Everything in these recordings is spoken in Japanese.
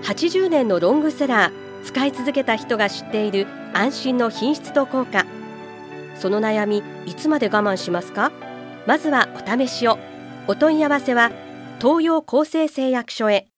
80年のロングセラー、使い続けた人が知っている安心の品質と効果。その悩み、いつまで我慢しますか？まずはお試しを。お問い合わせは東洋厚生製薬所へ。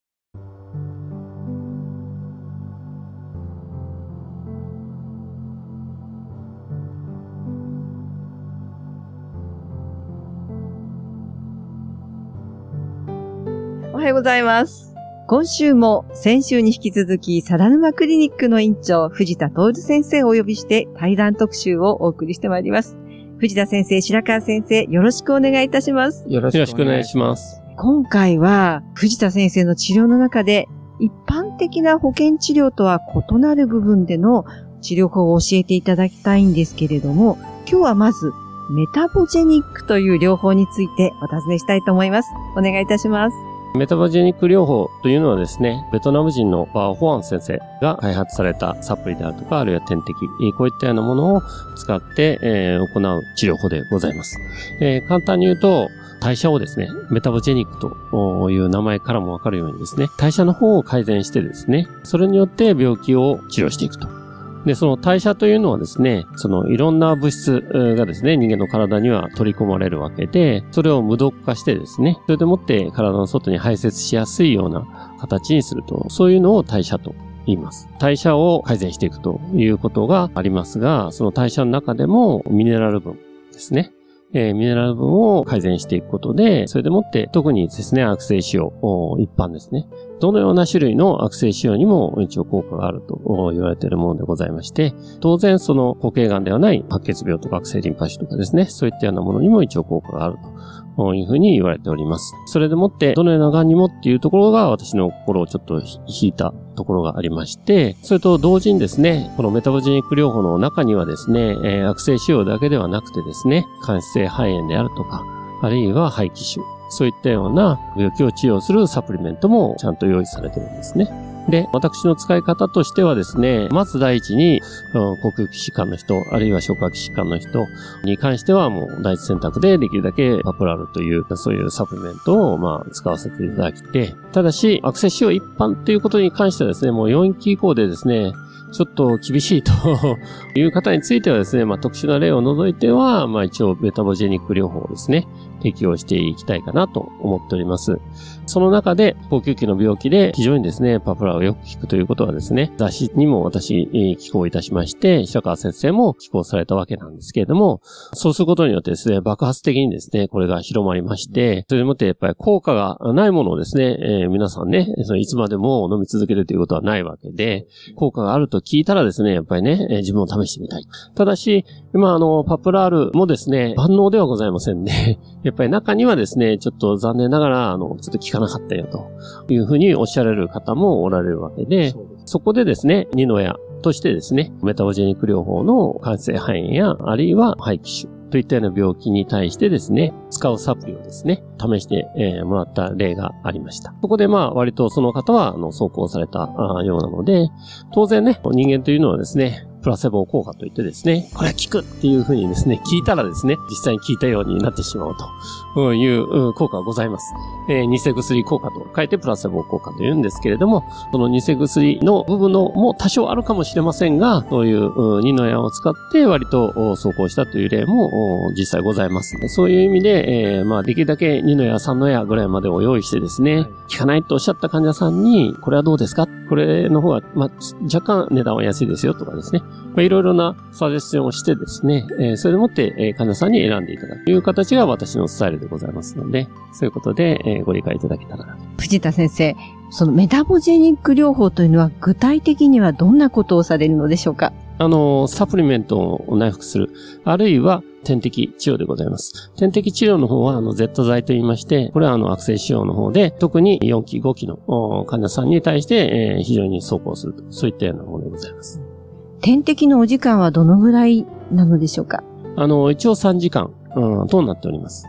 おはようございます。今週も先週に引き続き、さらぬまクリニックの院長、藤田徹先生をお呼びして対談特集をお送りしてまいります。藤田先生、白川先生、よろしくお願いいたします。よろしくお願いします。今回は、藤田先生の治療の中で、一般的な保険治療とは異なる部分での治療法を教えていただきたいんですけれども、今日はまず、メタボジェニックという療法についてお尋ねしたいと思います。お願いいたします。メタボジェニック療法というのはですね、ベトナム人のバー・ホアン先生が開発されたサプリであるとか、あるいは点滴、こういったようなものを使って、行う治療法でございます。簡単に言うと、代謝をですね、メタボジェニックという名前からもわかるようにですね、代謝の方を改善してですね、それによって病気を治療していくと。で、その代謝というのはですね、そのいろんな物質がですね、人間の体には取り込まれるわけで、それを無毒化してですね、それでもって体の外に排泄しやすいような形にすると、そういうのを代謝と言います。代謝を改善していくということがありますが、その代謝の中でもミネラル分ですね。ミネラル分を改善していくことで、それでもって特にですね、悪性腫瘍一般ですね、どのような種類の悪性腫瘍にも一応効果があると言われているものでございまして、当然その固形癌ではない白血病とか悪性リンパ腫とかですね、そういったようなものにも一応効果があるというふうに言われております。それでもってどのような癌にもっていうところが私の心をちょっと引いたところがありまして、それと同時にですね、このメタボジェニック療法の中にはですね、悪性腫瘍だけではなくてですね、間質性肺炎であるとか、あるいは肺気腫、そういったような病気を治療するサプリメントもちゃんと用意されてるんですね。で、私の使い方としてはですね、まず第一に、呼吸器疾患の人、あるいは消化器疾患の人に関してはもう第一選択でできるだけパプラルという、そういうサプリメントを使わせていただいて、ただし、悪性腫瘍一般ということに関してはですね、もう4期以降でですね、ちょっと厳しいという方についてはですね、特殊な例を除いては、一応メタボジェニック療法をですね、適用していきたいかなと思っております。その中で、呼吸器の病気で非常にですね、パプラをよく聞くということはですね、雑誌にも私、寄稿いたしまして、白川先生も寄稿されたわけなんですけれども、そうすることによってですね、爆発的にですね、これが広まりまして、それでもってやっぱり効果がないものをですね、皆さんね、いつまでも飲み続けるということはないわけで、効果があると聞いたらですね、やっぱりね、自分を試してみたい。ただし、今パプラールもですね、万能ではございませんね。やっぱり中にはですね、ちょっと残念ながら、ちょっと効かなかったよというふうにおっしゃられる方もおられるわけで、そこでですね、二の矢としてですね、メタボジェニック療法の間質性肺炎や、あるいは肺気腫といったような病気に対してですね、使うサプリをですね、試して、もらった例がありました。そこで割とその方は走行されたようなので、当然ね、人間というのはですね、プラセボ効果といってですね、これは効くっていうふうにですね、聞いたらですね、実際に効いたようになってしまうという効果がございます。偽薬効果と書いてプラセボ効果というんですけれども、その偽薬の部分のも多少あるかもしれませんが、そういう二の矢を使って割と走行したという例も実際ございます。そういう意味で、できるだけ2の矢3の矢ぐらいまでを用意してですね、効かないとおっしゃった患者さんに、これはどうですか？これの方が、若干値段は安いですよとかですね、いろいろなサジェスションをしてですね、それでもって、患者さんに選んでいただくという形が私のスタイルでございますので、そういうことで、ご理解いただけたらなと。藤田先生、そのメタボジェニック療法というのは具体的にはどんなことをされるのでしょうか？サプリメントを内服する、あるいは点滴治療でございます。点滴治療の方はZ 剤と言いまして、これは悪性腫瘍の方で、特に4期5期の患者さんに対して、非常に走行すると、そういったようなものでございます。点滴のお時間はどのぐらいなのでしょうか？一応3時間、となっております。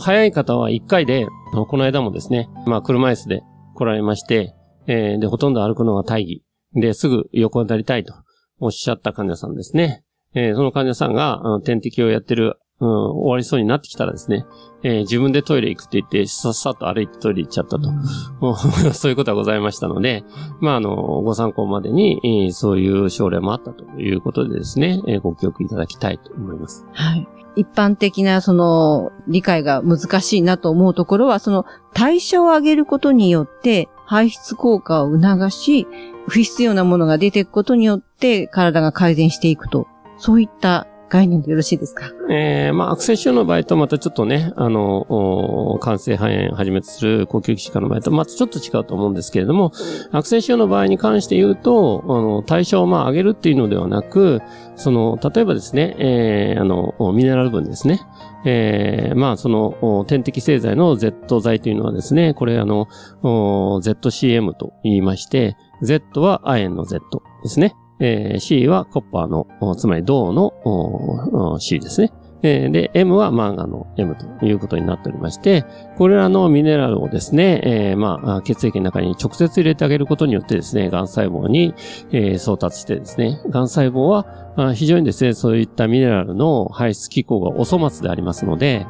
早い方は1回で、この間もですね、車椅子で来られまして、で、ほとんど歩くのが大義。で、すぐ横になりたいとおっしゃった患者さんですね。その患者さんが点滴をやってる、終わりそうになってきたらですね、自分でトイレ行くって言って、さっさと歩いてトイレ行っちゃったと。そういうことはございましたので、ご参考までに、そういう症例もあったということでですね、ご記憶いただきたいと思います。はい。一般的な、理解が難しいなと思うところは、代謝を上げることによって、排出効果を促し、不必要なものが出ていくことによって体が改善していくと、そういった概念でよろしいですか？悪性腫瘍の場合とまたちょっとね、感性肺炎をはじめとする呼吸器疾患の場合とまたちょっと違うと思うんですけれども、悪性腫瘍の場合に関して言うと、代謝を上げるっていうのではなく、例えばですね、ミネラル分ですね。点滴製剤の Z 剤というのはですね、これZCM と言いまして、Z は亜鉛の Z ですね。C はコッパーの、つまり銅の C ですね。で、M はマンガンの M ということになっておりまして、これらのミネラルをですね、血液の中に直接入れてあげることによってですね、癌細胞に、到達してですね、癌細胞は非常にですね、そういったミネラルの排出機構がお粗末でありますので、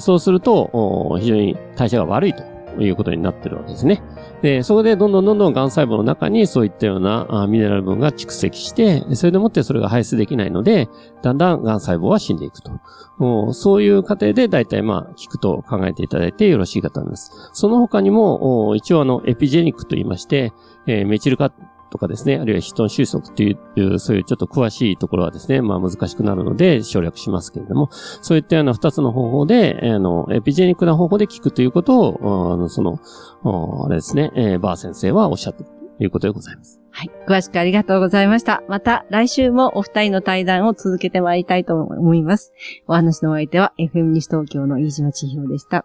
そうすると非常に代謝が悪いということになってるわけですね。で、そこでどんどん癌細胞の中にそういったようなミネラル分が蓄積して、それでもってそれが排出できないので、だんだん癌細胞は死んでいくと。そういう過程で大体効くと考えていただいてよろしいかと思います。その他にも、一応エピジェニックと言いまして、メチル化とかですね、あるいはヒトン収束という、そういうちょっと詳しいところはですね、難しくなるので省略しますけれども、そういったような2つの方法で、エピジェニックな方法で効くということを、バー先生はおっしゃっているということでございます。はい。詳しくありがとうございました。また来週もお二人の対談を続けてまいりたいと思います。お話のお相手は、FM 西東京の飯島千尋でした。